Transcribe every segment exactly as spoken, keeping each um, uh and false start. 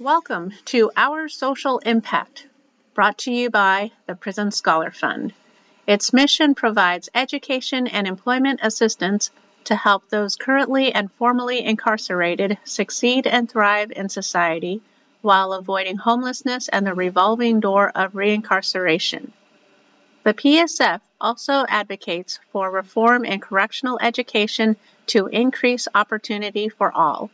Welcome to Our Social Impact, brought to you by the Prison Scholar Fund. Its mission provides education and employment assistance to help those currently and formerly incarcerated succeed and thrive in society while avoiding homelessness and the revolving door of reincarceration. The P S F also advocates for reform in correctional education to increase opportunity for all.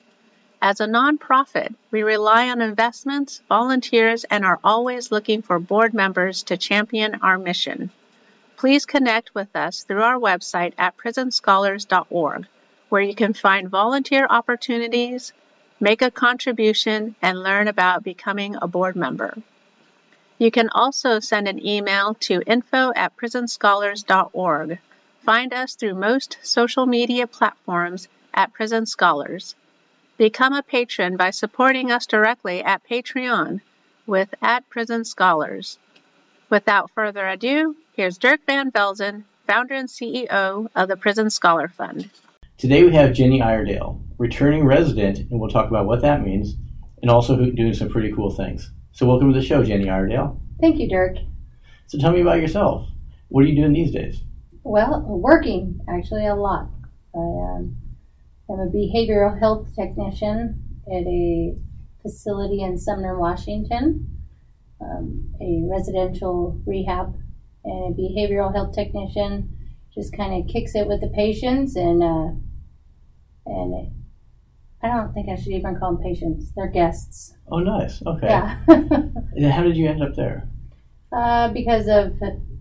As a nonprofit, we rely on investments, volunteers, and are always looking for board members to champion our mission. Please connect with us through our website at Prison Scholars dot org, where you can find volunteer opportunities, make a contribution, and learn about becoming a board member. You can also send an email to info at Prison Scholars dot org. Find us through most social media platforms at Prison Scholars. Become a patron by supporting us directly at Patreon with at Prison Scholars. Without further ado, here's Dirk Van Velzen, founder and C E O of the Prison Scholar Fund. Today we have Jenny Iredale, returning resident, and we'll talk about what that means, and also doing some pretty cool things. So welcome to the show, Jenny Iredale. Thank you, Dirk. So tell me about yourself. What are you doing these days? Well, working, actually, a lot. I um, I'm a behavioral health technician at a facility in Sumner, Washington, um, a residential rehab, and a behavioral health technician just kind of kicks it with the patients, and uh, and I don't think I should even call them patients; they're guests. Oh, nice. Okay. Yeah. How did you end up there? Uh, because of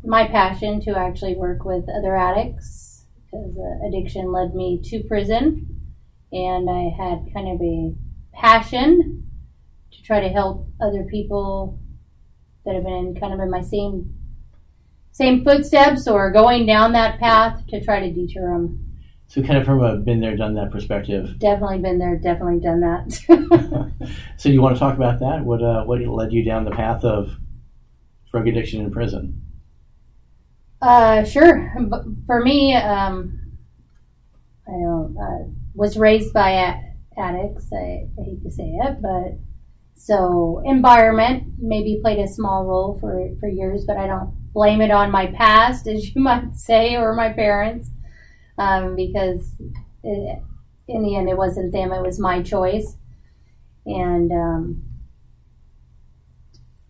my passion to actually work with other addicts, because uh, addiction led me to prison. And I had kind of a passion to try to help other people that have been kind of in my same same footsteps or going down that path to try to deter them. So kind of from a been there, done that perspective. Definitely been there, definitely done that. So you want to talk about that? What uh, what led you down the path of drug addiction in prison? Uh, sure. For me, um, I don't. Uh, was raised by addicts, I, I hate to say it, but so environment maybe played a small role for, for years, but I don't blame it on my past, as you might say, or my parents, um, because it, in the end it wasn't them, it was my choice. And um,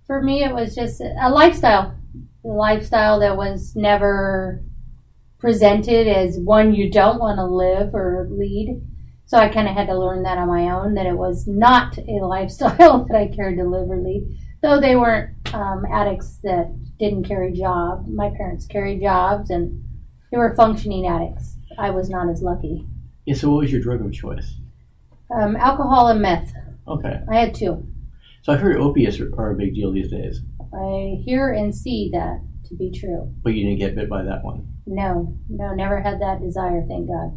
for me it was just a lifestyle, a lifestyle that was never presented as one you don't want to live or lead. So I kind of had to learn that on my own, that it was not a lifestyle that I cared to live or lead. Though they weren't um, addicts that didn't carry jobs. My parents carried jobs, and they were functioning addicts. I was not as lucky. Yeah, so what was your drug of choice? Um, alcohol and meth. Okay. I had two. So I heard opiates are a big deal these days. I hear and see that to be true. But you didn't get bit by that one? No, no, never had that desire, thank God.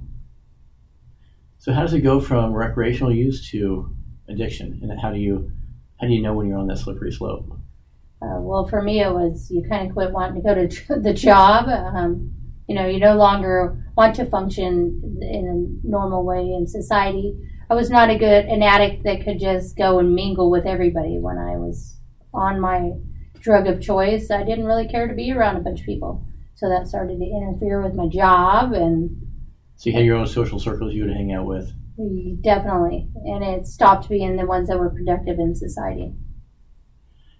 So how does it go from recreational use to addiction, and how do you how do you know when you're on that slippery slope? Uh, well, for me, it was you kind of quit wanting to go to the job. Um, you know, you no longer want to function in a normal way in society. I was not a good an addict that could just go and mingle with everybody. When I was on my drug of choice, I didn't really care to be around a bunch of people. So that started to interfere with my job. And so you had your own social circles you would hang out with? Definitely. And it stopped being the ones that were productive in society.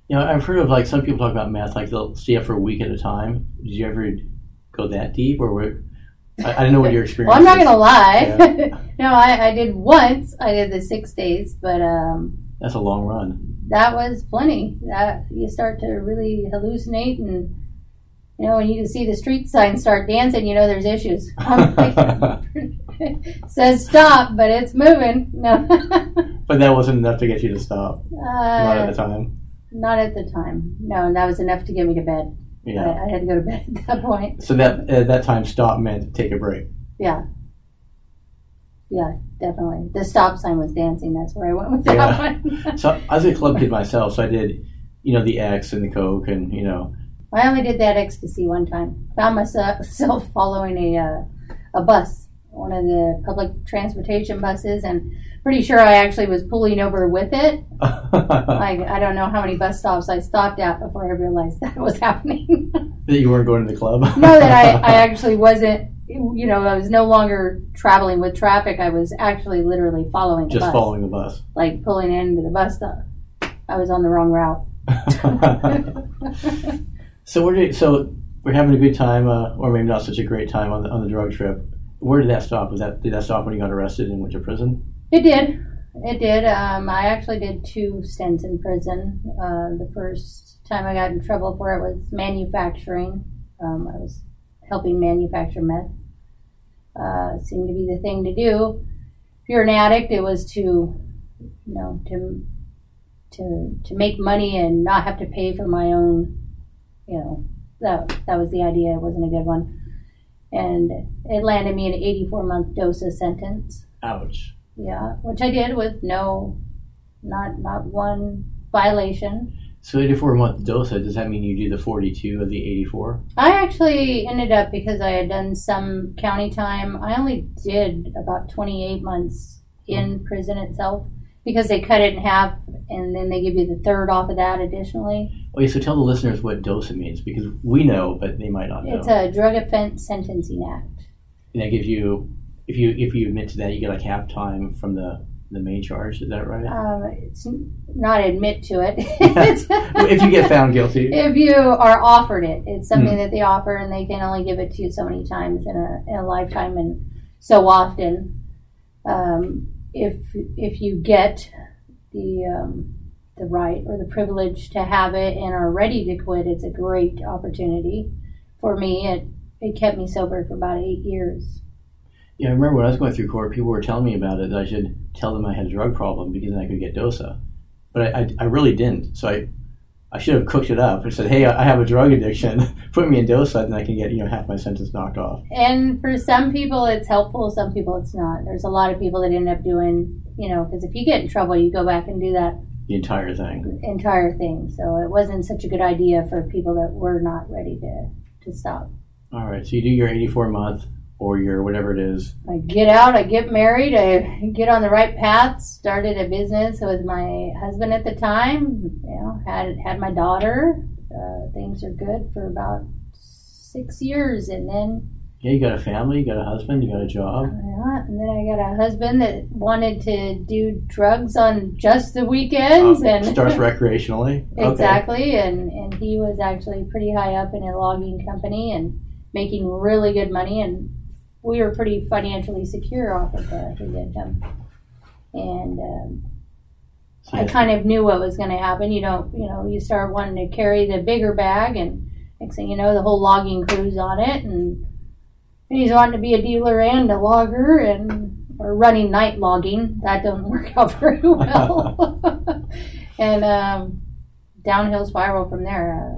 You know, I've heard of, like, some people talk about meth, like they'll stay up for a week at a time. Did you ever go that deep? Or were, I, I don't know what your experience was. Well, I'm not going to lie. Yeah. No, I, I did once. I did the six days, but... Um, That's a long run. That was plenty. That you start to really hallucinate, and... You know, when you can see the street signs start dancing, you know there's issues. I'm like, it says stop, but it's moving. No. But that wasn't enough to get you to stop? Uh, not at the time? Not at the time. No, and that was enough to get me to bed. Yeah. I, I had to go to bed at that point. So that at that time, stop meant take a break? Yeah. Yeah, definitely. The stop sign was dancing. That's where I went with that yeah. one. So I was a club kid myself, so I did, you know, the X and the Coke and, you know, I only did that ecstasy one time. Found myself following a uh, a bus, one of the public transportation buses, and pretty sure I actually was pulling over with it. Like, I don't know how many bus stops I stopped at before I realized that was happening. That you weren't going to the club? No, that I, I actually wasn't, you know, I was no longer traveling with traffic. I was actually literally following the Just bus. Just following the bus. Like pulling into the bus stop. I was on the wrong route. So we're doing, so we're having a good time, uh, or maybe not such a great time on the on the drug trip. Where did that stop? Was that did that stop when you got arrested and went to prison? It did. It did. Um, I actually did two stints in prison. Uh, the first time I got in trouble for it was manufacturing. Um, I was helping manufacture meth. Uh, seemed to be the thing to do. If you're an addict, it was to, you know, to to to make money and not have to pay for my own. You know, that that was the idea. It wasn't a good one. And it landed me an eighty-four month DOSA sentence. Ouch. Yeah, which I did with no, not not one violation. So eighty-four month DOSA, does that mean you do the forty-two of the eighty-four? I actually ended up, because I had done some county time, I only did about twenty-eight months in hmm. prison itself, because they cut it in half and then they give you the third off of that additionally. Okay, so tell the listeners what DOSA means, because we know, but they might not know. It's a Drug Offense Sentencing Act. And that gives you, if you if you admit to that, you get like half time from the, the main charge. Is that right? Um, it's not admit to it. If you get found guilty. If you are offered it. It's something hmm. that they offer, and they can only give it to you so many times in a, in a lifetime and so often. Um, if if you get the... Um, the right or the privilege to have it and are ready to quit, it's a great opportunity. For me, it it kept me sober for about eight years. Yeah, I remember when I was going through court, people were telling me about it, that I should tell them I had a drug problem because then I could get DOSA. But I, I, I really didn't. So I I should have cooked it up and said, hey, I have a drug addiction. Put me in DOSA and I can get, you know, half my sentence knocked off. And for some people it's helpful, some people it's not. There's a lot of people that end up doing, you know, because if you get in trouble, you go back and do that. The entire thing. Entire thing. So it wasn't such a good idea for people that were not ready to, to stop. All right. So you do your eighty-four month or your whatever it is. I get out. I get married. I get on the right path. Started a business with my husband at the time. You know, had had my daughter. Uh, things are good for about six years, and then. Yeah, you got a family, you got a husband, you got a job. Yeah, and then I got a husband that wanted to do drugs on just the weekends. Um, and starts recreationally. Exactly, okay. and, and he was actually pretty high up in a logging company and making really good money, and we were pretty financially secure off of the, the income. And um, so, yeah. I kind of knew what was going to happen. You don't, you know, you start wanting to carry the bigger bag, and next thing you know, the whole logging crew's on it, and... And he's wanting to be a dealer and a logger, and or running night logging. That doesn't work out very well. And um, downhill spiral from there.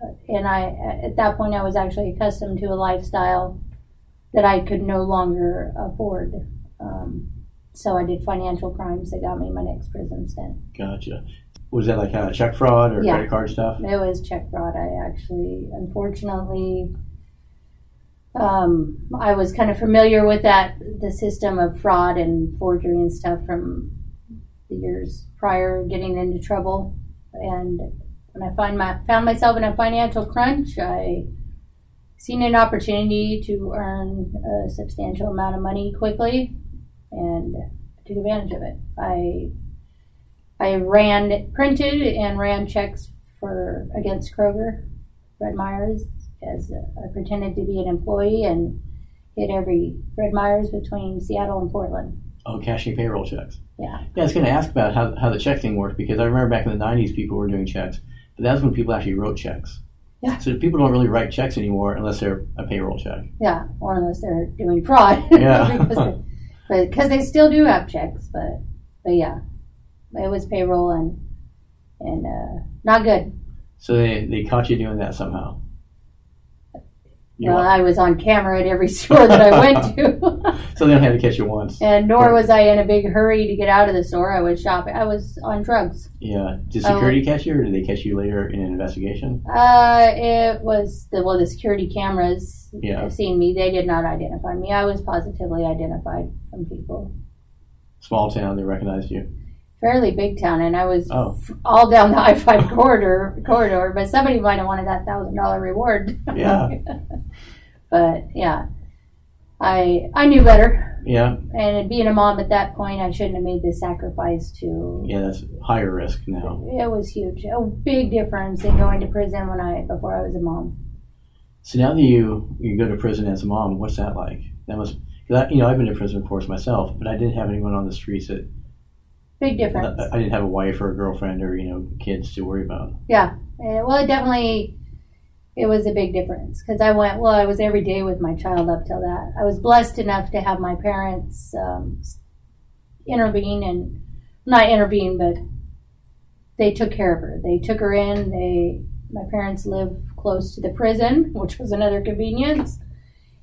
Uh, and I, at that point, I was actually accustomed to a lifestyle that I could no longer afford. Um, so I did financial crimes that got me my next prison stint. Gotcha. Was that like uh, check fraud or yeah. credit card stuff? It was check fraud. I actually, unfortunately... Um, I was kind of familiar with that, the system of fraud and forgery and stuff from the years prior, getting into trouble. And when I find my, found myself in a financial crunch, I seen an opportunity to earn a substantial amount of money quickly and took advantage of it. I I ran, printed and ran checks for against Kroger, Fred Meyer's. As I pretended to be an employee and hit every Fred Meyer's between Seattle and Portland. Oh, cashing payroll checks. Yeah. Yeah, I was going to ask about how how the check thing worked, because I remember back in the nineties people were doing checks, but that's when people actually wrote checks. Yeah. So people don't really write checks anymore unless they're a payroll check. Yeah, or unless they're doing fraud. Yeah. Because they, but, they still do have checks, but but yeah, it was payroll and and uh, not good. So they, they caught you doing that somehow. Well, I was on camera at every store that I went to. So they don't have to catch you once. And nor was I in a big hurry to get out of the store. I was shopping. I was on drugs. Yeah. Did security um, catch you, or did they catch you later in an investigation? Uh, it was, the well, the security cameras yeah. seeing me. They did not identify me. I was positively identified from people. small town, they recognized you? Fairly big town, and I was oh. f- all down the I five corridor, corridor, but somebody might have wanted that one thousand dollars reward. Yeah. But, yeah, I I knew better. Yeah. And being a mom at that point, I shouldn't have made the sacrifice to... Yeah, that's higher risk now. It was huge. A big difference in going to prison when I before I was a mom. So now that you, you go to prison as a mom, what's that like? That was, cause I, you know, I've been to prison, of course, myself, but I didn't have anyone on the streets that... Big difference. I didn't have a wife or a girlfriend or, you know, kids to worry about. Yeah. Well, it definitely, it was a big difference because I went, well, I was every day with my child up till that. I was blessed enough to have my parents um, intervene and, not intervene, but they took care of her. They took her in. They, my parents live close to the prison, which was another convenience.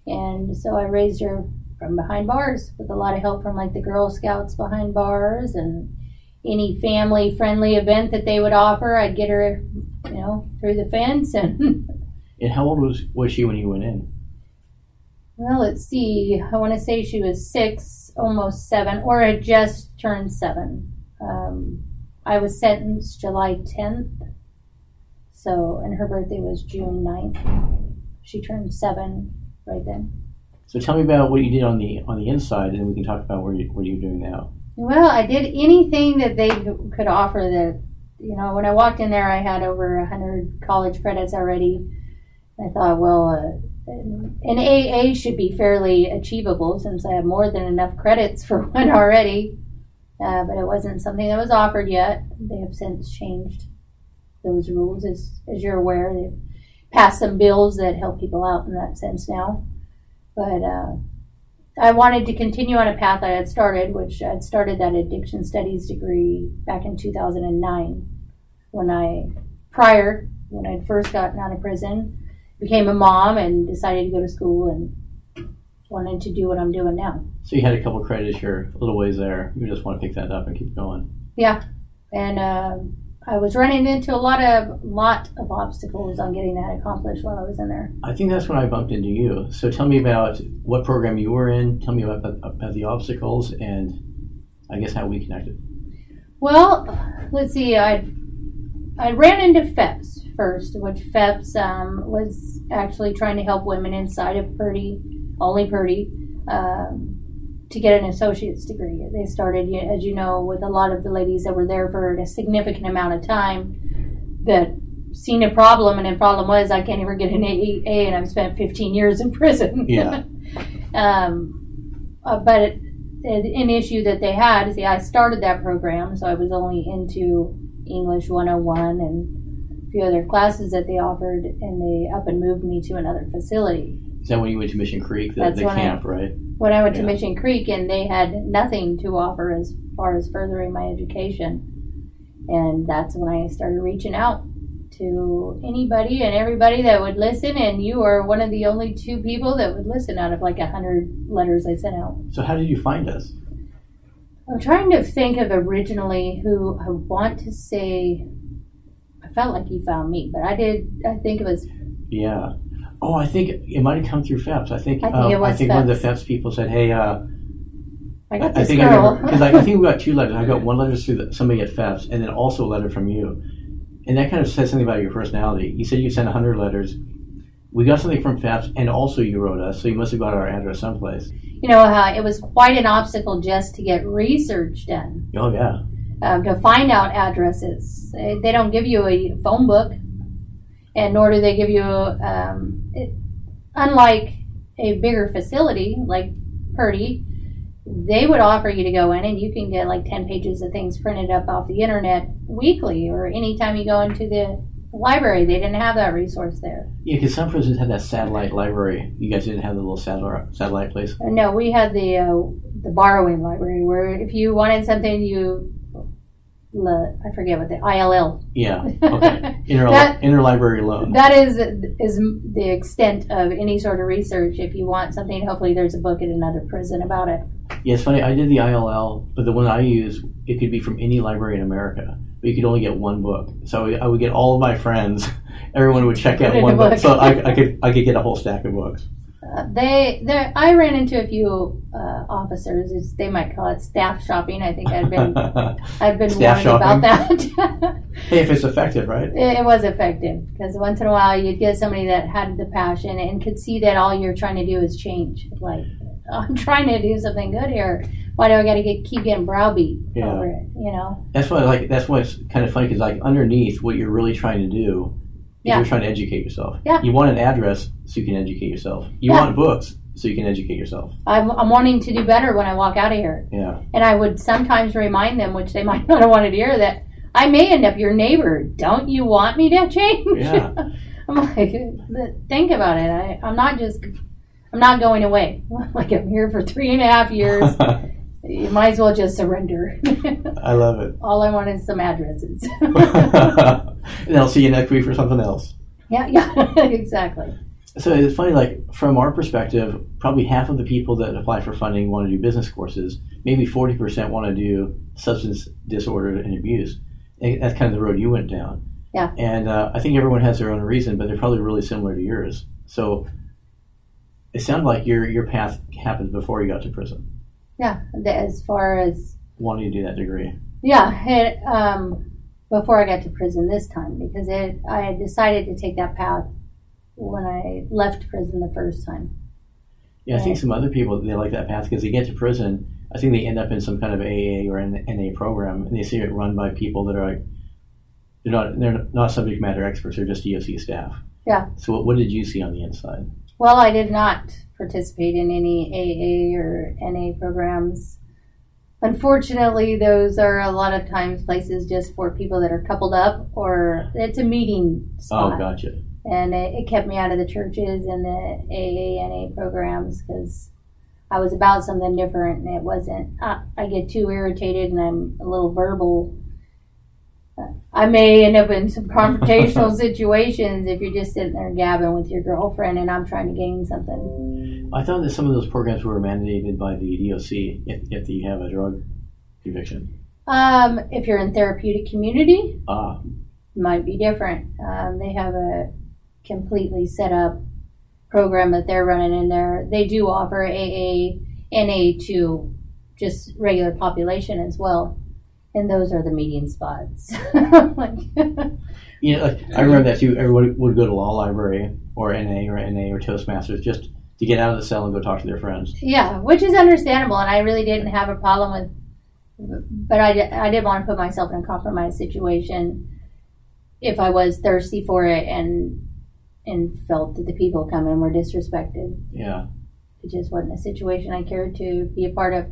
And so I raised her from behind bars with a lot of help from like the Girl Scouts behind bars and any family friendly event that they would offer. I'd get her, you know, through the fence. And and how old was, was she when you went in? Well, let's see. I want to say she was six, almost seven, or had just turned seven. Um, I was sentenced July tenth. So, and her birthday was June ninth. She turned seven right then. So tell me about what you did on the on the inside, and then we can talk about what you what you're doing now. Well, I did anything that they could offer. That, you know, when I walked in there, I had over one hundred college credits already. I thought, well, uh, an A A should be fairly achievable since I have more than enough credits for one already. Uh, but it wasn't something that was offered yet. They have since changed those rules, as as you're aware. They've passed some bills that help people out in that sense now. But uh, I wanted to continue on a path I had started, which I'd started that addiction studies degree back in two thousand nine when I, prior, when I'd first gotten out of prison, became a mom and decided to go to school and wanted to do what I'm doing now. So you had a couple credits here, a little ways there. You just want to pick that up and keep going. Yeah. And uh, I was running into a lot of lot of obstacles on getting that accomplished while I was in there. I think that's when I bumped into you. So tell me about what program you were in. Tell me about, about the obstacles and I guess how we connected. Well, let's see. I I ran into FEPPS first, which FEPPS um, was actually trying to help women inside of Purdy, only Purdy, um, to get an associate's degree. They started, as you know, with a lot of the ladies that were there for a significant amount of time that seen a problem, and the problem was I can't ever get an A A, and I've spent fifteen years in prison. Yeah. um, uh, but it, it, an issue that they had, see, I started that program, so I was only into English one oh one and a few other classes that they offered, and they up and moved me to another facility. Is that when you went to Mission Creek, the, the camp, I, right? When I went yeah. to Mission Creek, and they had nothing to offer as far as furthering my education. And that's when I started reaching out to anybody and everybody that would listen, and you are one of the only two people that would listen out of like one hundred letters I sent out. So how did you find us? I'm trying to think of originally who I want to say, I felt like he found me, but I did, I think it was... Yeah. Oh, I think it might have come through FEPPS. I think I think, um, I think one of the FEPPS people said, "Hey, uh, I got this I think girl." Because I, I think we got two letters. I got one letter through the, somebody at FEPPS, and then also a letter from you. And that kind of says something about your personality. You said you sent one hundred letters. We got something from FEPPS, and also you wrote us, so you must have got our address someplace. You know, uh, it was quite an obstacle just to get research done. Oh yeah. Um, to find out addresses, they don't give you a phone book. And nor do they give you, um, it, unlike a bigger facility like Purdy, they would offer you to go in and you can get like ten pages of things printed up off the internet weekly or anytime you go into the library. They didn't have that resource there. Yeah, because some prisons had that satellite library. You guys didn't have the little satellite satellite place? No, we had the uh, the borrowing library where if you wanted something, you... I forget what the I L L. Yeah, okay. Inter- that, interlibrary loan. That is is the extent of any sort of research. If you want something, hopefully there's a book in another prison about it. Yeah, it's funny. I did the I L L, but the one I use, it could be from any library in America, but you could only get one book. So I would get all of my friends. Everyone would check out one book, book. so I, I could I could get a whole stack of books. uh, they there. I ran into a few uh, officers. It's, they might call it staff shopping. I think I've been I've been warned about that. Hey, if it's effective, right? It, it was effective, because once in a while you'd get somebody that had the passion and could see that all you're trying to do is change. Like, I'm trying to do something good here. Why do I got to get keep getting browbeat yeah. over it? You know. That's why, like, that's why it's kind of funny, because like underneath what you're really trying to do. Yeah. You're trying to educate yourself. Yeah. You want an address so you can educate yourself. You yeah. want books so you can educate yourself. I'm, I'm wanting to do better when I walk out of here. Yeah. And I would sometimes remind them, which they might not want to hear, that I may end up your neighbor. Don't you want me to change? Yeah. I'm like, think about it. I, I'm not just, I'm not going away. Like, I'm here for three and a half years. You might as well just surrender. I love it. All I want is some addresses. And I'll see you next week for something else. Yeah, yeah, exactly. So it's funny, like, from our perspective, probably half of the people that apply for funding want to do business courses. Maybe forty percent want to do substance disorder and abuse. And that's kind of the road you went down. Yeah. And uh, I think everyone has their own reason, but they're probably really similar to yours. So it sounds like your your path happened before you got to prison. Yeah, as far as... wanting to do that degree. Yeah, it... Um, before I got to prison this time, because it, I had decided to take that path when I left prison the first time. Yeah, I think some other people, they like that path because they get to prison, I think they end up in some kind of A A or an N A program, and they see it run by people that are like, they're not, they're not subject matter experts, they're just D O C staff. Yeah. So what, what did you see on the inside? Well, I did not participate in any A A or N A programs. Unfortunately, those are a lot of times places just for people that are coupled up, or it's a meeting spot. Oh, gotcha. And it, it kept me out of the churches and the A A N A programs, because I was about something different, and it wasn't. Uh, I get too irritated, and I'm a little verbal. I may end up in some confrontational situations if you're just sitting there gabbing with your girlfriend and I'm trying to gain something. I thought that some of those programs were mandated by the D O C if, if you have a drug conviction. Um, if you're in therapeutic community, ah. might be different. Um, they have a completely set up program that they're running in there. They do offer A A N A to just regular population as well. And those are the meeting spots. Like, yeah, like, I remember that too. Everyone would go to law library or N A or N A or Toastmasters just to get out of the cell and go talk to their friends. Yeah, which is understandable, and I really didn't have a problem with. But I did, I did want to put myself in a compromised situation if I was thirsty for it and and felt that the people coming were disrespected. Yeah, it just wasn't a situation I cared to be a part of.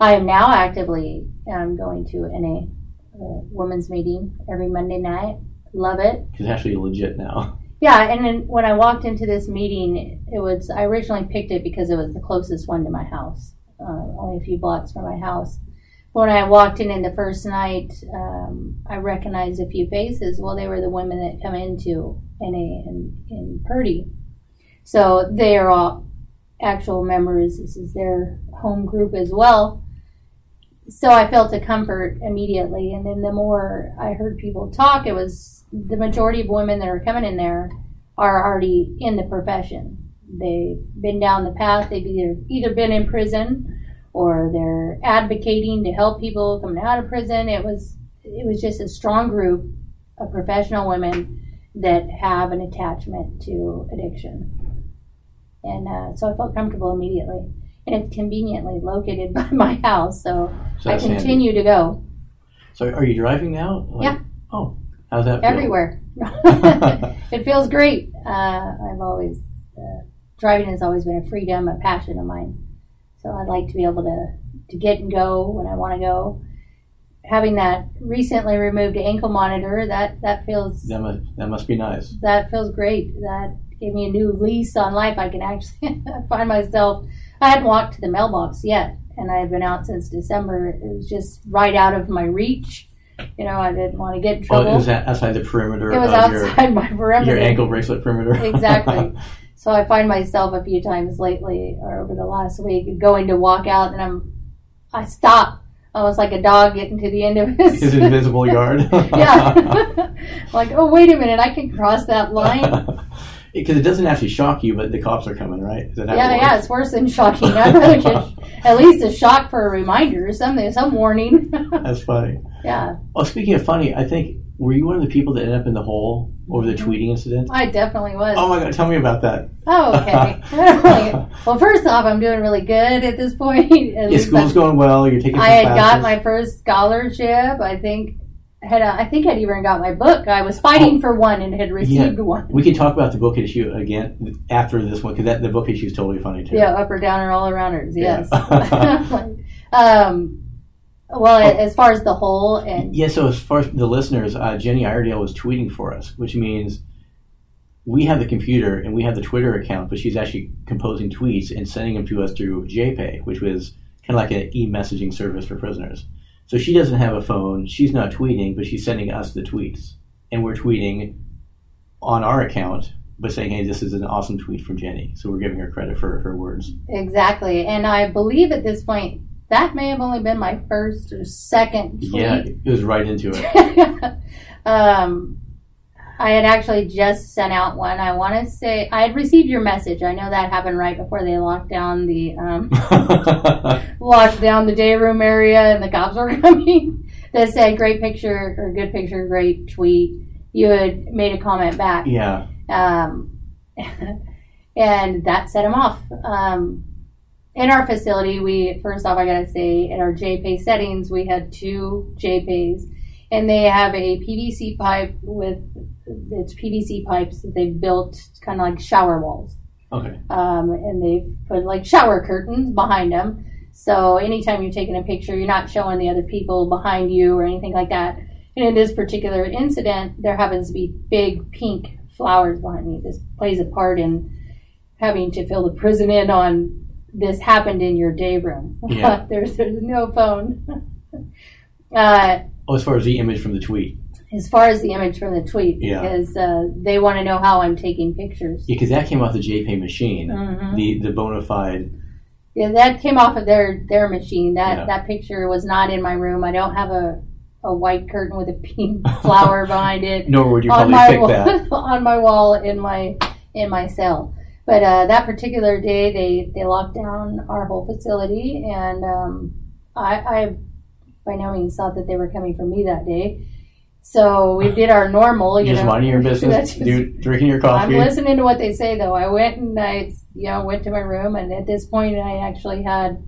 I am now actively um, going to N A uh, women's meeting every Monday night. Love it. It's actually legit now. Yeah, and then when I walked into this meeting, it was I originally picked it because it was the closest one to my house, uh, only a few blocks from my house. When I walked in in the first night, um, I recognized a few faces. Well, they were the women that come into N A in, in Purdy. So they are all actual members. This is their home group as well. So I felt a comfort immediately, and then the more I heard people talk, it was the majority of women that are coming in there are already in the profession. They've been down the path. They've either, either been in prison or they're advocating to help people coming out of prison. It was it was just a strong group of professional women that have an attachment to addiction. And uh, so I felt comfortable immediately. And it's conveniently located by my house, so, so I continue handy. to go. So are you driving now? Like, yeah. Oh, how's that feel? Everywhere. It feels great. Uh, I've always, uh, driving has always been a freedom, a passion of mine. So I'd like to be able to, to get and go when I want to go. Having that recently removed ankle monitor, that, that feels... That must, that must be nice. That feels great. That gave me a new lease on life. I can actually find myself... I hadn't walked to the mailbox yet, and I had been out since December. It was just right out of my reach. You know, I didn't want to get in trouble. Oh, it was outside the perimeter. It was outside your, my perimeter. Your ankle bracelet perimeter. Exactly. So I find myself a few times lately, or over the last week, going to walk out, and I'm, I stop, almost like a dog getting to the end of his... his invisible yard. Yeah. Like, oh, wait a minute, I can cross that line. because it doesn't actually shock you, but the cops are coming, right? Does that have yeah, yeah, it's worse than shocking. I'd rather just at least a shock for a reminder or something, some warning. That's funny. Yeah. Well, speaking of funny, I think, were you one of the people that ended up in the hole over the tweeting incident? I definitely was. Oh, my God. Tell me about that. Oh, okay. Well, first off, I'm doing really good at this point. At yeah, school's I'm, going well. You're taking some I had classes. Got my first scholarship, I think. Had a, I think I'd even got my book. I was fighting oh, for one and had received yeah. one. We can talk about the book issue again after this one, because the book issue is totally funny, too. Yeah, Upper, Downer, All Arounders, yes. Yeah. um, well, oh. as far as the whole and... Yeah, so as far as the listeners, uh, Jenny Iredale was tweeting for us, which means we have the computer and we have the Twitter account, but she's actually composing tweets and sending them to us through JPay, which was kind of like an e-messaging service for prisoners. So she doesn't have a phone, she's not tweeting, but she's sending us the tweets. And we're tweeting on our account, but saying, hey, this is an awesome tweet from Jenny. So we're giving her credit for her words. Exactly. And I believe at this point, that may have only been my first or second tweet. Yeah, it was right into it. um, I had actually just sent out one. I want to say, I had received your message. I know that happened right before they locked down the um, locked down the day room area and the cops were coming. That said, great picture or good picture, great tweet. You had made a comment back. Yeah. Um, and that set them off. Um, in our facility, we, first off, I got to say, in our JPay settings, we had two JPays. And they have a P V C pipe with, it's P V C pipes that they've built kind of like shower walls. Okay. Um, and they've put like shower curtains behind them. So anytime you're taking a picture, you're not showing the other people behind you or anything like that. And in this particular incident, there happens to be big pink flowers behind me. This plays a part in having to fill the prison in on this happened in your day room. Yeah. there's, there's no phone. uh, Oh, as far as the image from the tweet. As far as the image from the tweet, yeah. because uh, they want to know how I'm taking pictures. Yeah, because that came off the JPay machine, mm-hmm. the the bona fide. Yeah, that came off of their, their machine. That yeah. that picture was not in my room. I don't have a, a white curtain with a pink flower behind it. Nor would you probably pick wall, that on my wall in my in my cell. But uh, that particular day, they they locked down our whole facility, and um, I. I by no means thought that they were coming for me that day. So we did our normal, you just know. Just minding your business, dude, drinking your coffee. I'm listening to what they say, though. I went and I, you know, went to my room, and at this point I actually had,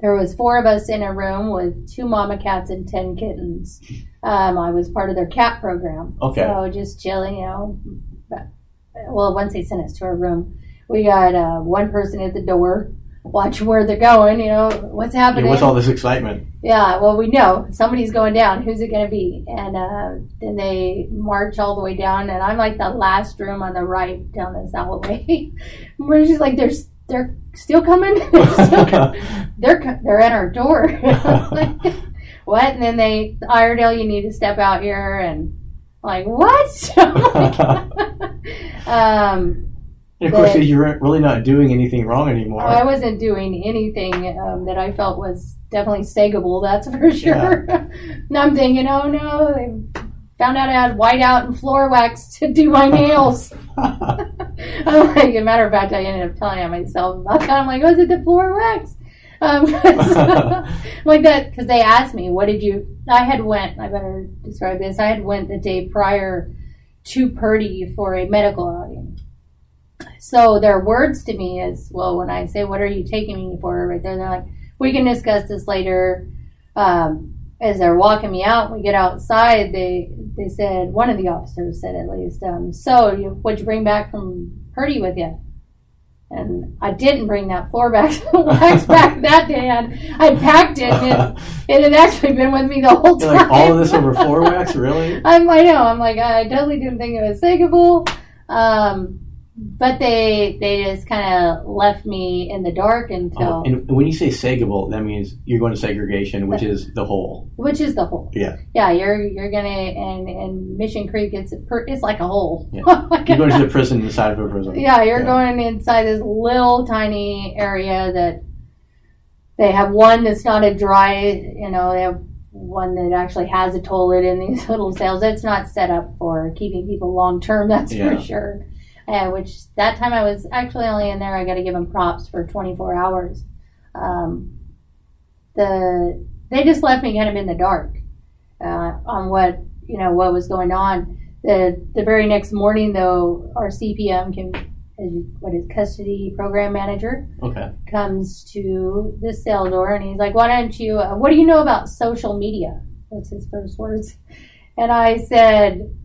there was four of us in a room with two mama cats and ten kittens. Um, I was part of their cat program. Okay. So just chilling, you know. Well, once they sent us to our room, we got uh, one person at the door. Watch where they're going, you know, what's happening. Yeah, what's all this excitement? Yeah, well, we know. Somebody's going down. Who's it going to be? And uh, then they march all the way down, and I'm like the last room on the right down this alleyway. We're just like, they're, they're still coming? they're, still coming. they're they're at our door. What? And then they, Iredale, you need to step out here. And I'm like, what? um... And, of course, that, you're really not doing anything wrong anymore. I wasn't doing anything um, that I felt was definitely sagable, that's for sure. Yeah. And I'm thinking, oh, no, I found out I had whiteout and floor wax to do my nails. I'm like, as a matter of fact, I ended up telling myself about that. I'm like, was it the floor wax? Um, like that, because they asked me, what did you, I had went, I better describe this, I had went the day prior to Purdy for a medical audience. So their words to me is, well, when I say, what are you taking me for right there? They're like, we can discuss this later. Um, as they're walking me out, we get outside, they they said, one of the officers said at least, um, so you, what'd you bring back from Purdy with you? And I didn't bring that floor back wax back that day. And I packed it, and it, and it actually been with me the whole time. Like, all of this over floor wax, really? I'm, I know. I'm like, I totally didn't think it was sagable. Um But they they just kind of left me in the dark until... Oh, and when you say segable, that means you're going to segregation, which is the hole. Which is the hole. Yeah. Yeah, you're you're going to... And, and Mission Creek, it's, a per, it's like a hole. Yeah. You're going to the prison inside of a prison. Yeah, you're yeah. going inside this little tiny area that... They have one that's not a dry... You know, they have one that actually has a toilet in these little cells. It's not set up for keeping people long-term, that's yeah. for sure. uh, which that time I was actually only in there, I got to give them props, for twenty-four hours. Um, the they just left me kind of in the dark uh, on what, you know, what was going on. The the very next morning, though, our C P M, can, what is custody program manager, okay, comes to the cell door and he's like, "Why don't you? Uh, what do you know about social media?" That's his first words. And I said,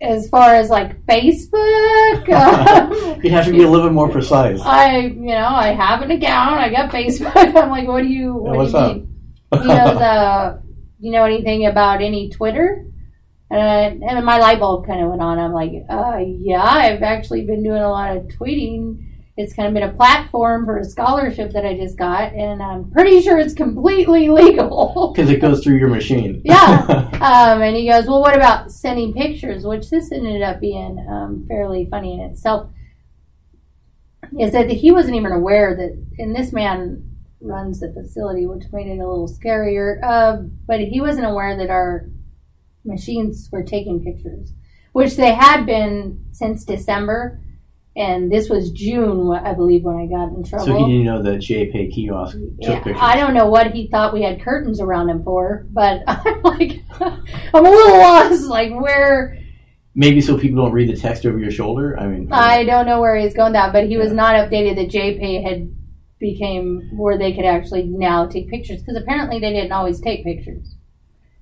"As far as like Facebook," um, you have to be a little bit more precise. I, you know, I have an account. I got Facebook. I'm like, "What do you? What yeah, what's do you up? Mean? You know the? You know anything about any Twitter?" And, and my light bulb kind of went on. I'm like, uh, yeah, I've actually been doing a lot of tweeting. It's kind of been a platform for a scholarship that I just got, and I'm pretty sure it's completely legal. Because it goes through your machine. Yeah. Um, and he goes, well, what about sending pictures? Which this ended up being um, fairly funny in itself. Is that he wasn't even aware that, and this man runs the facility, which made it a little scarier, uh, but he wasn't aware that our machines were taking pictures, which they had been since December, and this was June, I believe, when I got in trouble. So he didn't know the JPay kiosk took yeah, pictures. I don't know what he thought we had curtains around him for, but I'm like, I'm a little lost, like where. Maybe so people don't read the text over your shoulder. I mean, I don't know where he's going that, but he yeah. was not updated that JPay had became where they could actually now take pictures, because apparently they didn't always take pictures.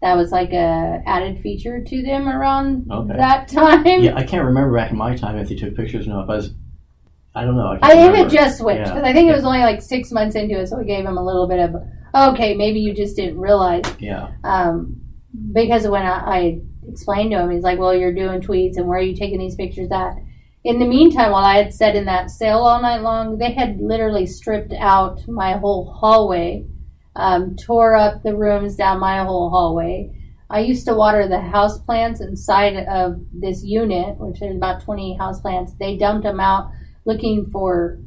That was like a added feature to them around okay. that time. Yeah, I can't remember back in my time if they took pictures or not. If I was, I don't know. I, I think remember. It just switched. Yeah. I think it was only like six months into it, so we gave them a little bit of, okay, maybe you just didn't realize. Yeah. Um, because when I, I explained to him, he's like, well, you're doing tweets, and where are you taking these pictures at? In the meantime, while I had sat in that cell all night long, they had literally stripped out my whole hallway. Um, tore up the rooms down my whole hallway. I used to water the houseplants inside of this unit, which is about twenty houseplants. They dumped them out looking for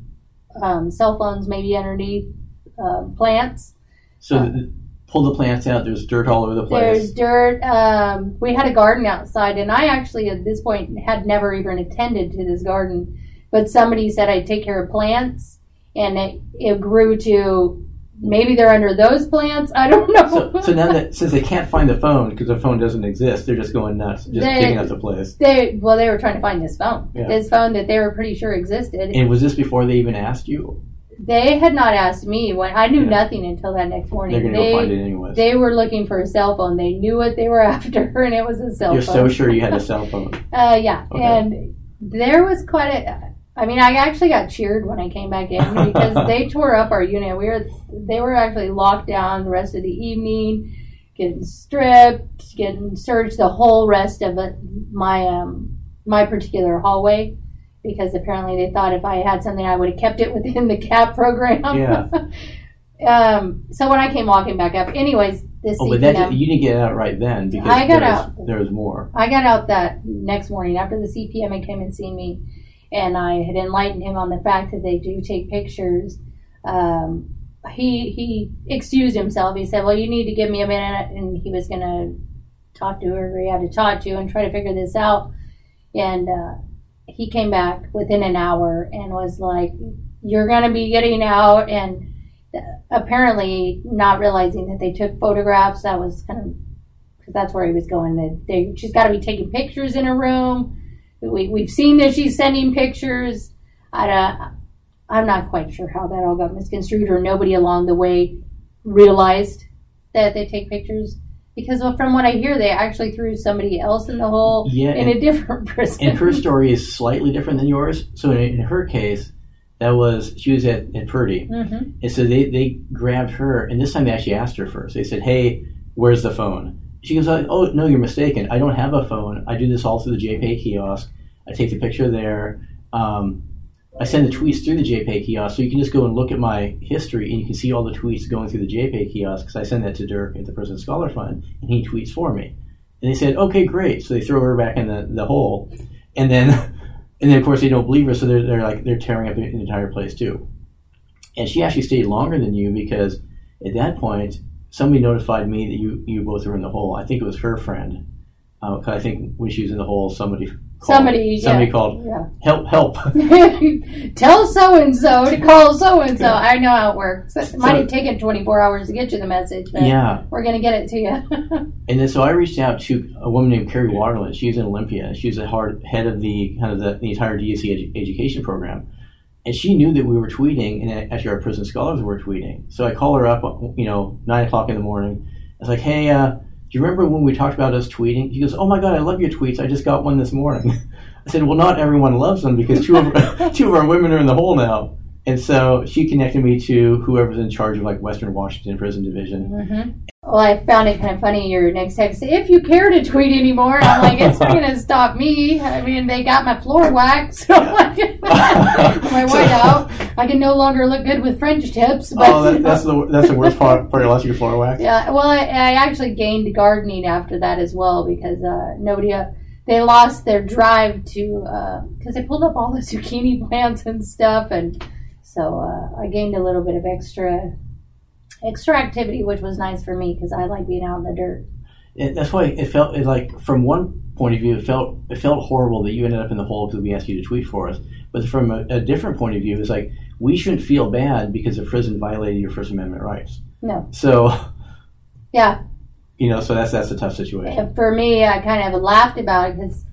um, cell phones maybe underneath uh, plants. So um, the, pull the plants out. There's dirt all over the place. There's dirt. Um, we had a garden outside, and I actually at this point had never even attended to this garden. But somebody said I'd take care of plants, and it, it grew to... Maybe they're under those plants. I don't know. So, so now that since they can't find the phone because the phone doesn't exist, they're just going nuts, just they, digging up the place. They well, they were trying to find this phone, yeah. this phone that they were pretty sure existed. And was this before they even asked you? They had not asked me. When I knew yeah. nothing until that next morning. They're going to they, go find it anyways. They were looking for a cell phone. They knew what they were after, and it was a cell You're phone. You're so sure you had a cell phone. uh, yeah, okay. And there was quite a. I mean, I actually got cheered when I came back in because they tore up our unit. We were, they were actually locked down the rest of the evening, getting stripped, getting searched the whole rest of it, my um, my particular hallway, because apparently they thought if I had something, I would have kept it within the C A P program. Yeah. um, so when I came walking back up, anyways, this oh, but that, you didn't get out right then because I got there, out, was, there was more. I got out that next morning after the C P M had came and seen me. And I had enlightened him on the fact that they do take pictures. Um, he he excused himself. He said, well, you need to give me a minute. And he was going to talk to her. He had to talk to you and try to figure this out. And uh, he came back within an hour and was like, you're going to be getting out. And apparently not realizing that they took photographs. That was kind of, because that's where he was going. They, they, she's got to be taking pictures in her room. We, we've seen that she's sending pictures. I, uh, I'm not quite sure how that all got misconstrued, or nobody along the way realized that they take pictures. Because well, from what I hear, they actually threw somebody else in the hole yeah, in and, a different prison. And her story is slightly different than yours. So in, in her case, that was she was at, at Purdy. Mm-hmm. And so they, they grabbed her. And this time they actually asked her first. They said, hey, where's the phone? She goes, oh, no, you're mistaken. I don't have a phone. I do this all through the JPay kiosk. I take the picture there. Um, I send the tweets through the JPay kiosk, so you can just go and look at my history, and you can see all the tweets going through the JPay kiosk, because I send that to Dirk at the Prison Scholar Fund, and he tweets for me. And they said, okay, great. So they throw her back in the, the hole. And then, and then, of course, they don't believe her, so they're, they're like they're tearing up the entire place, too. And she actually stayed longer than you, because at that point, somebody notified me that you, you both were in the hole. I think it was her friend. Uh, 'cause I think when she was in the hole, somebody called, somebody somebody yeah, called yeah. help help tell so and so to call so and so. I know how it works. It so, might have taken twenty-four hours to get you the message, but yeah, we're going to get it to you. And then so I reached out to a woman named Carrie Waterland. She's in Olympia. She's the hard, head of the kind of the, the entire D S C edu- education program, and she knew that we were tweeting, and actually our prison scholars were tweeting. So I call her up, you know, nine o'clock in the morning. I was like, hey. uh Do you remember when we talked about us tweeting? She goes, oh my God, I love your tweets. I just got one this morning. I said, well, not everyone loves them because two of, two of our women are in the hole now. And so she connected me to whoever's in charge of like Western Washington Prison Division. Mm-hmm. Well, I found it kind of funny your next text, if you care to tweet anymore. I'm like, it's not going to stop me. I mean, they got my floor waxed, so my whiteout. I can no longer look good with French tips. But, oh, that, that's the that's the worst part, part of lots of your floor wax. Yeah, well, I, I actually gained gardening after that as well because uh, nobody. Uh, They lost their drive to, because uh, they pulled up all the zucchini plants and stuff, and so uh, I gained a little bit of extra extra activity, which was nice for me because I like being out in the dirt. And that's why it felt it like, from one point of view, it felt it felt horrible that you ended up in the hole because we asked you to tweet for us. But from a, a different point of view, it's like we shouldn't feel bad because the prison violated your First Amendment rights. No. So. Yeah. You know, so that's that's a tough situation. For me, I kind of laughed about it because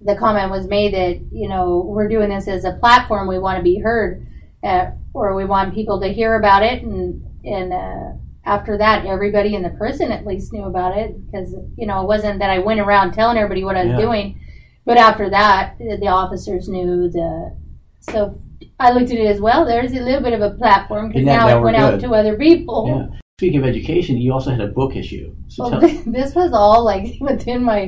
the comment was made that, you know, we're doing this as a platform. We want to be heard, uh, or we want people to hear about it. And and uh, after that, everybody in the prison at least knew about it because, you know, it wasn't that I went around telling everybody what I was yeah. doing. But after that, the officers knew the so I looked at it as, well, there's a little bit of a platform because now it went good. out to other people. Yeah. Speaking of education, you also had a book issue. So well, tell this was all like within my,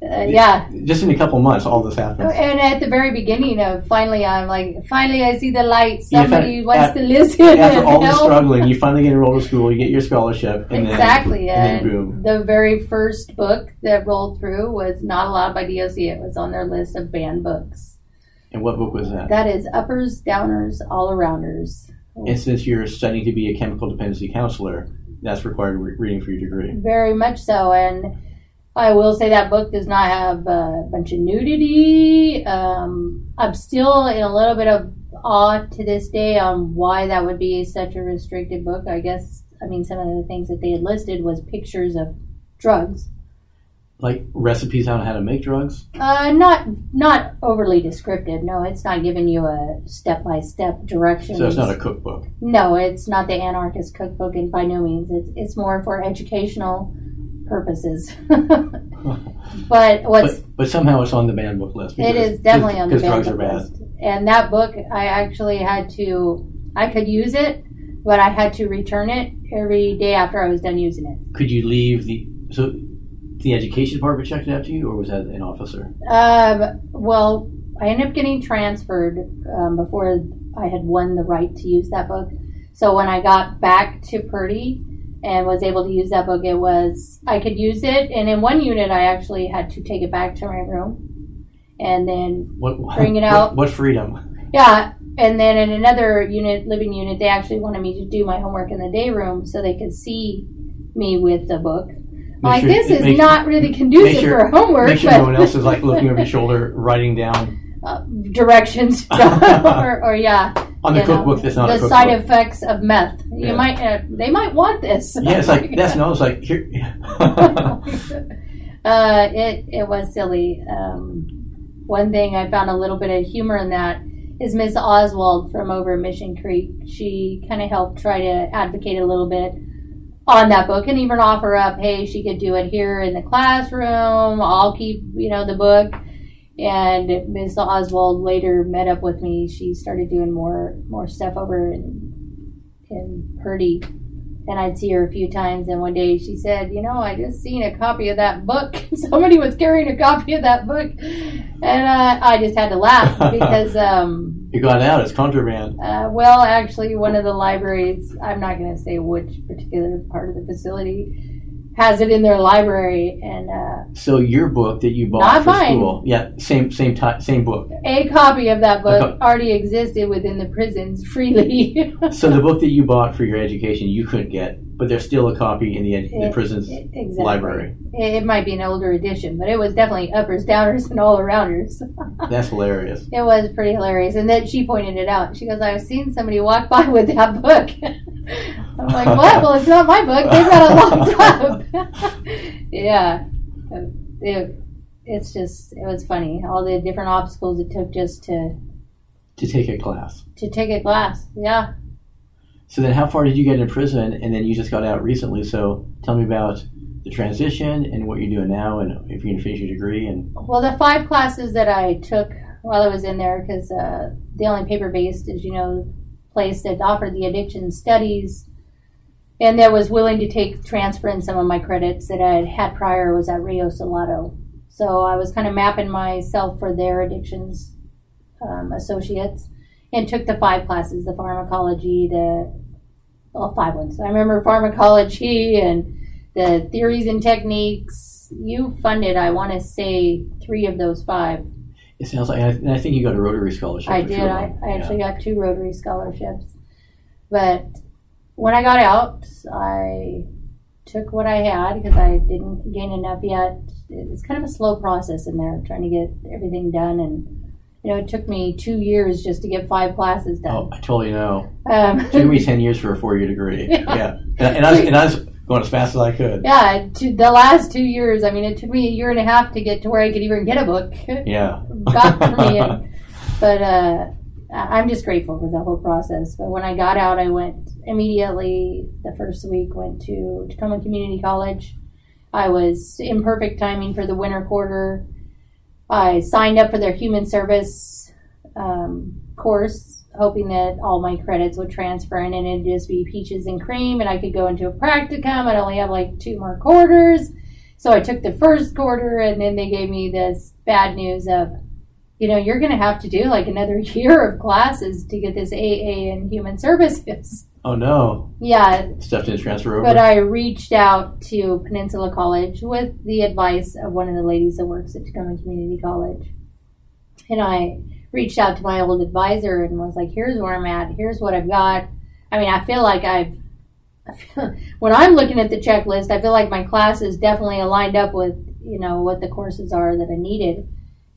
uh, yeah. Just in a couple months, all this happened. And at the very beginning of finally, I'm like, finally I see the light. Somebody yeah, wants at, to listen. After all the struggling, you finally get enrolled in school, you get your scholarship, and exactly. Then, and then boom. The very first book that rolled through was not allowed by D O C. It was on their list of banned books. And what book was that? That is Uppers, Downers, All Arounders. And since you're studying to be a chemical dependency counselor, that's required re- reading for your degree. Very much so. And I will say that book does not have a bunch of nudity. Um, I'm still in a little bit of awe to this day on why that would be such a restricted book. I guess, I mean, some of the things that they had listed was pictures of drugs. Like recipes on how to make drugs? Uh, not not overly descriptive. No, it's not giving you a step-by-step direction. So it's not a cookbook? No, it's not the anarchist cookbook, and by no means. It's it's more for educational purposes. But what's... But, but somehow it's on the banned book list. It is definitely on the banned book list. Because drugs are bad. And that book, I actually had to... I could use it, but I had to return it every day after I was done using it. Could you leave the... so? The education department checked it out to you, or was that an officer? Uh, well, I ended up getting transferred um, before I had won the right to use that book. So when I got back to Purdy and was able to use that book, it was I could use it. And in one unit, I actually had to take it back to my room and then what, what, bring it out. What, what freedom? Yeah. And then in another unit, living unit, they actually wanted me to do my homework in the day room so they could see me with the book. Make like sure, this is make, not really conducive sure, for homework. Make sure but no one else is like looking over your shoulder, writing down uh, directions, or, or yeah, on the cookbook. That's not the a cookbook. Side effects of meth. You yeah. might uh, they might want this. Yeah, it's like that's no. It's like here. uh, it it was silly. Um, one thing I found a little bit of humor in that is Miss Oswald from over Mission Creek. She kind of helped try to advocate a little bit on that book and even offer up, hey, she could do it here in the classroom. I'll keep, you know, the book. And Miss Oswald later met up with me. She started doing more more stuff over in in Purdy. And I'd see her a few times. And one day she said, you know, I just seen a copy of that book. Somebody was carrying a copy of that book. And uh, I just had to laugh because... Um, you got out. It's contraband. Uh, well, actually, one of the libraries, I'm not going to say which particular part of the facility, has it in their library. And uh, so your book that you bought not for mine. School, yeah, same same time, same book. A copy of that book co- already existed within the prisons freely. So the book that you bought for your education, you couldn't get, but there's still a copy in the, ed- it, the prison's it, exactly. library. It, it might be an older edition, but it was definitely Uppers, Downers, and All Arounders. That's hilarious. It was pretty hilarious, and then she pointed it out. She goes, "I've seen somebody walk by with that book." I'm like, what? Well, it's not my book. They've got it locked up. Yeah. It, it's just, it was funny. All the different obstacles it took just to... To take a class. To take a class, yeah. So then how far did you get into prison? And then you just got out recently. So tell me about the transition and what you're doing now and if you're going to finish your degree. And well, the five classes that I took while I was in there, because uh, the only paper-based is, you know, place that offered the addiction studies, and that was willing to take transfer in some of my credits that I had had prior was at Rio Salado. So I was kind of mapping myself for their addictions um, associates and took the five classes, the pharmacology, the well, five ones. I remember pharmacology and the theories and techniques. You funded, I want to say, three of those five. It sounds like, and I think you got a Rotary Scholarship. I did. Sure. I, I actually yeah. got two Rotary Scholarships. But when I got out, I took what I had because I didn't gain enough yet. It's kind of a slow process in there, trying to get everything done. And, you know, it took me two years just to get five classes done. Oh, I totally know. Um, it took me ten years for a four-year degree. Yeah. yeah. And, and I was... And I was going as fast as I could. Yeah, to the last two years, I mean, it took me a year and a half to get to where I could even get a book. Yeah. Got for me. And, but uh, I'm just grateful for the whole process. But when I got out, I went immediately, the first week, went to Tacoma Community College. I was in perfect timing for the winter quarter. I signed up for their human service um, course, hoping that all my credits would transfer in and it'd just be peaches and cream and I could go into a practicum. I'd only have like two more quarters. So I took the first quarter and then they gave me this bad news of, you know, you're going to have to do like another year of classes to get this A A in human services. Oh no. Yeah. Stuff didn't transfer over. But I reached out to Peninsula College with the advice of one of the ladies that works at Tacoma Community College. And I reached out to my old advisor and was like, here's where I'm at, here's what I've got. I mean, I feel like I've, I feel, when I'm looking at the checklist, I feel like my class is definitely aligned up with, you know, what the courses are that I needed.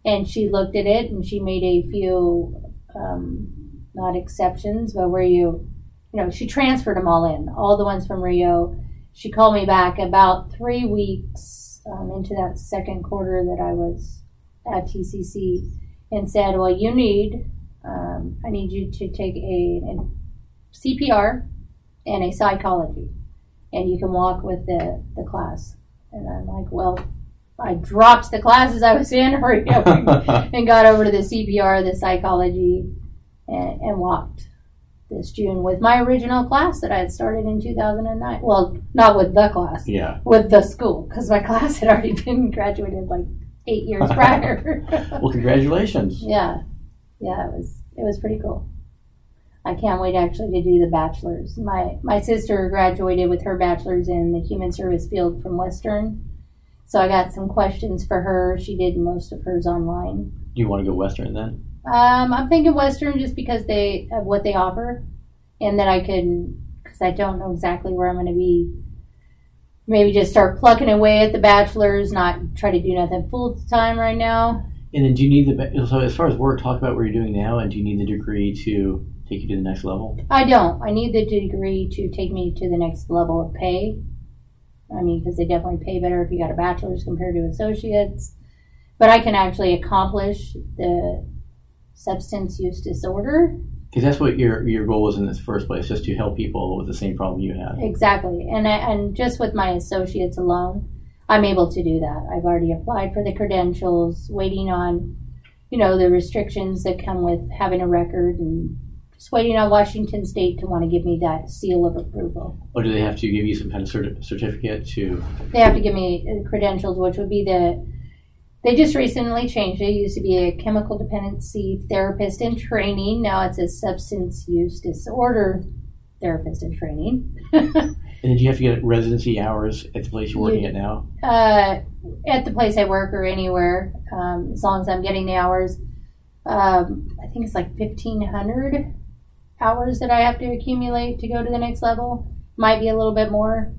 And she looked at it and she made a few, um, not exceptions, but where you, you know, she transferred them all in, all the ones from Rio. She called me back about three weeks um, into that second quarter that I was at T C C. And said, well, you need, um, I need you to take a, a C P R and a psychology, and you can walk with the, the class. And I'm like, well, I dropped the classes I was in hurry up, and got over to the C P R, the psychology, and, and walked this June with my original class that I had started in two thousand nine. Well, not with the class, yeah, with the school, because my class had already been graduated like eight years prior. Well, congratulations. Yeah. Yeah, it was it was pretty cool. I can't wait actually to do the bachelor's. My my sister graduated with her bachelor's in the human service field from Western. So I got some questions for her. She did most of hers online. Do you want to go Western then? Um, I'm thinking Western just because they of what they offer, and that I can, because I don't know exactly where I'm going to be. Maybe just start plucking away at the bachelor's, not try to do nothing full time right now. And then do you need the, so as far as work, talk about what you're doing now, and do you need the degree to take you to the next level? I don't. I need the degree to take me to the next level of pay. I mean, because they definitely pay better if you got a bachelor's compared to associates. But I can actually accomplish the substance use disorder. Because that's what your your goal was in this first place, just to help people with the same problem you had. Exactly. And I, and just with my associates alone, I'm able to do that. I've already applied for the credentials, waiting on, you know, the restrictions that come with having a record, and just waiting on Washington State to want to give me that seal of approval. Or do they have to give you some kind of certi- certificate to... They have to give me credentials, which would be the... They just recently changed. It used to be a chemical dependency therapist in training. Now it's a substance use disorder therapist in training. And did you have to get residency hours at the place you're working you, at now? Uh, at the place I work or anywhere, um, as long as I'm getting the hours. Um, I think it's like fifteen hundred hours that I have to accumulate to go to the next level. Might be a little bit more.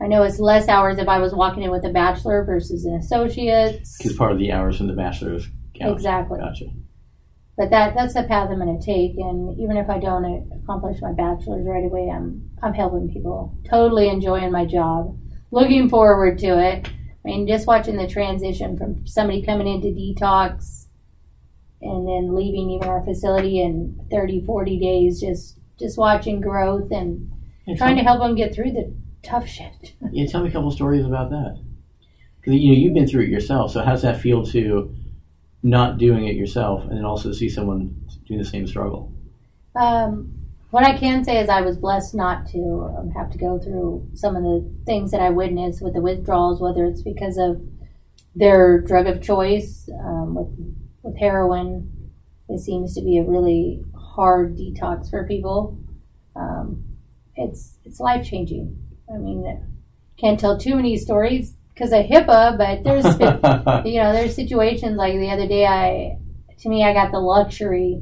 I know it's less hours if I was walking in with a bachelor versus an associate's. Because part of the hours from the bachelor's counts. Exactly. Gotcha. But that, that's the path I'm going to take, and even if I don't accomplish my bachelor's right away, I'm I'm helping people, totally enjoying my job, looking forward to it. I mean, just watching the transition from somebody coming into detox and then leaving even our facility in thirty, forty days, just, just watching growth and yeah, trying to help them get through the tough shit. Yeah, tell me a couple stories about that. Because, you know, you've been through it yourself, so how does that feel to not doing it yourself and then also see someone doing the same struggle? Um, what I can say is I was blessed not to um, have to go through some of the things that I witnessed with the withdrawals, whether it's because of their drug of choice. Um, with, with heroin, it seems to be a really hard detox for people. Um, it's it's life-changing. I mean, can't tell too many stories because of HIPAA, but there's, you know, there's situations like the other day, I, to me, I got the luxury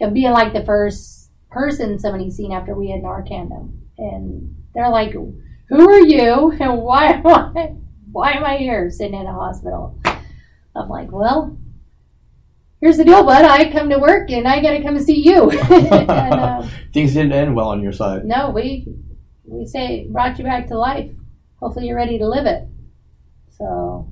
of being like the first person somebody's seen after we had Narcan them. And they're like, who are you? And why, why, why am I here sitting in a hospital? I'm like, well, here's the deal, bud. I come to work and I got to come and see you. and, um, Things didn't end well on your side. No, we, we say brought you back to life. Hopefully you're ready to live it. So,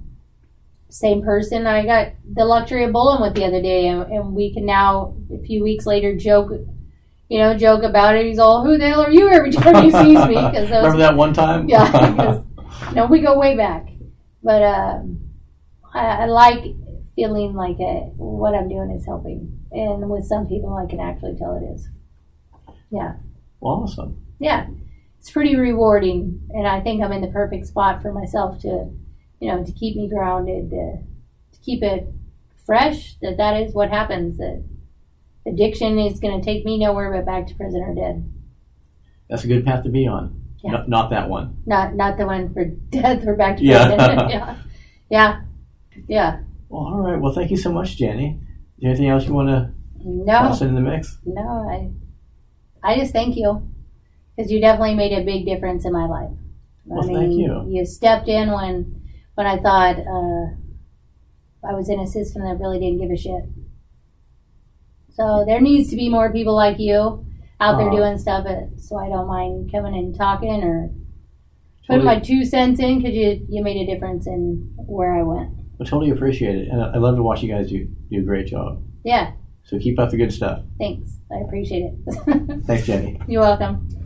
same person I got the luxury of bowling with the other day, and, and we can now, a few weeks later, joke, you know, joke about it. He's all, who the hell are you every time he sees me? Cause those, remember that one time? Yeah, because, you know, we go way back. But um, I, I like feeling like a, what I'm doing is helping. And with some people, I can actually tell it is. Yeah. Well, awesome. Yeah. It's pretty rewarding, and I think I'm in the perfect spot for myself to... you know, to keep me grounded, to, to keep it fresh, that that is what happens, that addiction is going to take me nowhere but back to prison or dead. That's a good path to be on. Yeah. No, not that one. Not not the one for death or back to prison. Yeah. yeah. yeah. Yeah. Well, all right. Well, thank you so much, Jenny. Is there anything else you want to no. toss in the mix? No. I, I just thank you, because you definitely made a big difference in my life. Well, I mean, thank you. You stepped in when... But I thought uh, I was in a system that really didn't give a shit. So there needs to be more people like you out there uh, doing stuff, so I don't mind coming and talking or putting totally. my two cents in, because you, you made a difference in where I went. I totally appreciate it, and I love to watch you guys do, do a great job. Yeah. So keep up the good stuff. Thanks. I appreciate it. Thanks, Jenny. You're welcome.